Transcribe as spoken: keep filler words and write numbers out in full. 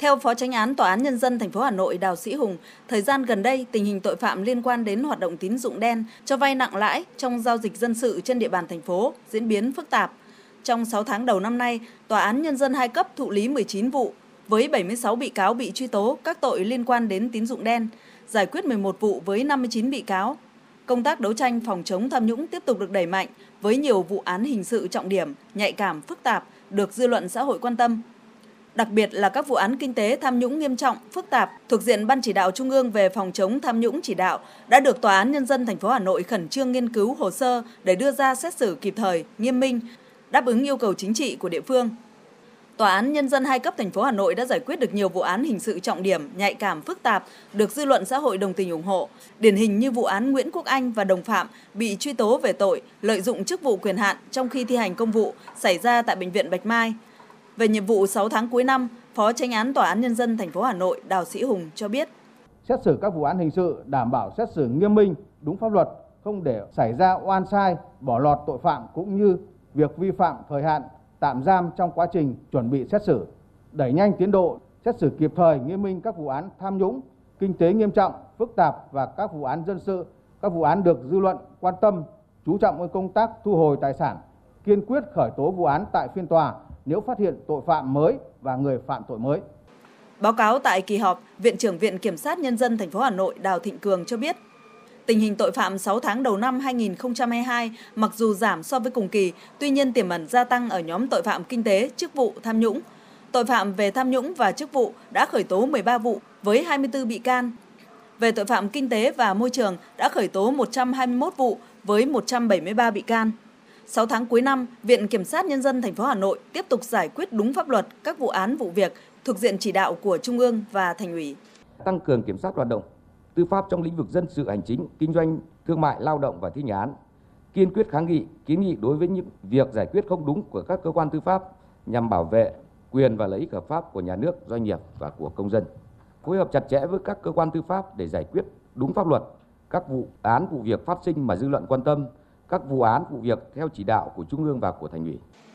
Theo Phó Chánh án Tòa án Nhân dân thành phố Hà Nội Đào Sĩ Hùng, thời gian gần đây, tình hình tội phạm liên quan đến hoạt động tín dụng đen, cho vay nặng lãi trong giao dịch dân sự trên địa bàn thành phố diễn biến phức tạp. Trong sáu tháng đầu năm nay, Tòa án Nhân dân hai cấp thụ lý mười chín vụ, với bảy mươi sáu bị cáo bị truy tố các tội liên quan đến tín dụng đen, giải quyết mười một vụ với năm mươi chín bị cáo. Công tác đấu tranh phòng chống tham nhũng tiếp tục được đẩy mạnh với nhiều vụ án hình sự trọng điểm, nhạy cảm, phức tạp, được dư luận xã hội quan tâm. Đặc biệt là các vụ án kinh tế tham nhũng nghiêm trọng, phức tạp thuộc diện Ban Chỉ đạo Trung ương về phòng chống tham nhũng chỉ đạo đã được Tòa án Nhân dân thành phố Hà Nội khẩn trương nghiên cứu hồ sơ để đưa ra xét xử kịp thời, nghiêm minh, đáp ứng yêu cầu chính trị của địa phương. Tòa án Nhân dân hai cấp thành phố Hà Nội đã giải quyết được nhiều vụ án hình sự trọng điểm, nhạy cảm, phức tạp, được dư luận xã hội đồng tình ủng hộ. Điển hình như vụ án Nguyễn Quốc Anh và đồng phạm bị truy tố về tội lợi dụng chức vụ quyền hạn trong khi thi hành công vụ xảy ra tại Bệnh viện Bạch Mai. Về nhiệm vụ sáu tháng cuối năm, Phó Chánh án Tòa án Nhân dân thành phố Hà Nội Đào Sĩ Hùng cho biết: Xét xử các vụ án hình sự đảm bảo xét xử nghiêm minh, đúng pháp luật, không để xảy ra oan sai, bỏ lọt tội phạm cũng như việc vi phạm thời hạn tạm giam trong quá trình chuẩn bị xét xử, đẩy nhanh tiến độ xét xử kịp thời, nghiêm minh các vụ án tham nhũng, kinh tế nghiêm trọng, phức tạp và các vụ án dân sự, các vụ án được dư luận quan tâm, chú trọng đến công tác thu hồi tài sản, kiên quyết khởi tố vụ án tại phiên tòa nếu phát hiện tội phạm mới và người phạm tội mới. Báo cáo tại kỳ họp, Viện trưởng Viện Kiểm sát Nhân dân thành phố Hà Nội Đào Thịnh Cường cho biết, tình hình tội phạm sáu tháng đầu năm hai nghìn không trăm hai mươi hai mặc dù giảm so với cùng kỳ, tuy nhiên tiềm ẩn gia tăng ở nhóm tội phạm kinh tế, chức vụ, tham nhũng. Tội phạm về tham nhũng và chức vụ đã khởi tố mười ba vụ với hai mươi tư bị can. Về tội phạm kinh tế và môi trường đã khởi tố một trăm hai mươi mốt vụ với một trăm bảy mươi ba bị can. sáu tháng cuối năm, Viện Kiểm sát Nhân dân thành phố Hà Nội tiếp tục giải quyết đúng pháp luật các vụ án vụ việc thuộc diện chỉ đạo của Trung ương và Thành ủy. Tăng cường kiểm soát hoạt động tư pháp trong lĩnh vực dân sự, hành chính, kinh doanh, thương mại, lao động và thi hành án. Kiên quyết kháng nghị, kiến nghị đối với những việc giải quyết không đúng của các cơ quan tư pháp nhằm bảo vệ quyền và lợi ích hợp pháp của nhà nước, doanh nghiệp và của công dân. Phối hợp chặt chẽ với các cơ quan tư pháp để giải quyết đúng pháp luật các vụ án, vụ việc phát sinh mà dư luận quan tâm, các vụ án, vụ việc theo chỉ đạo của Trung ương và của Thành ủy.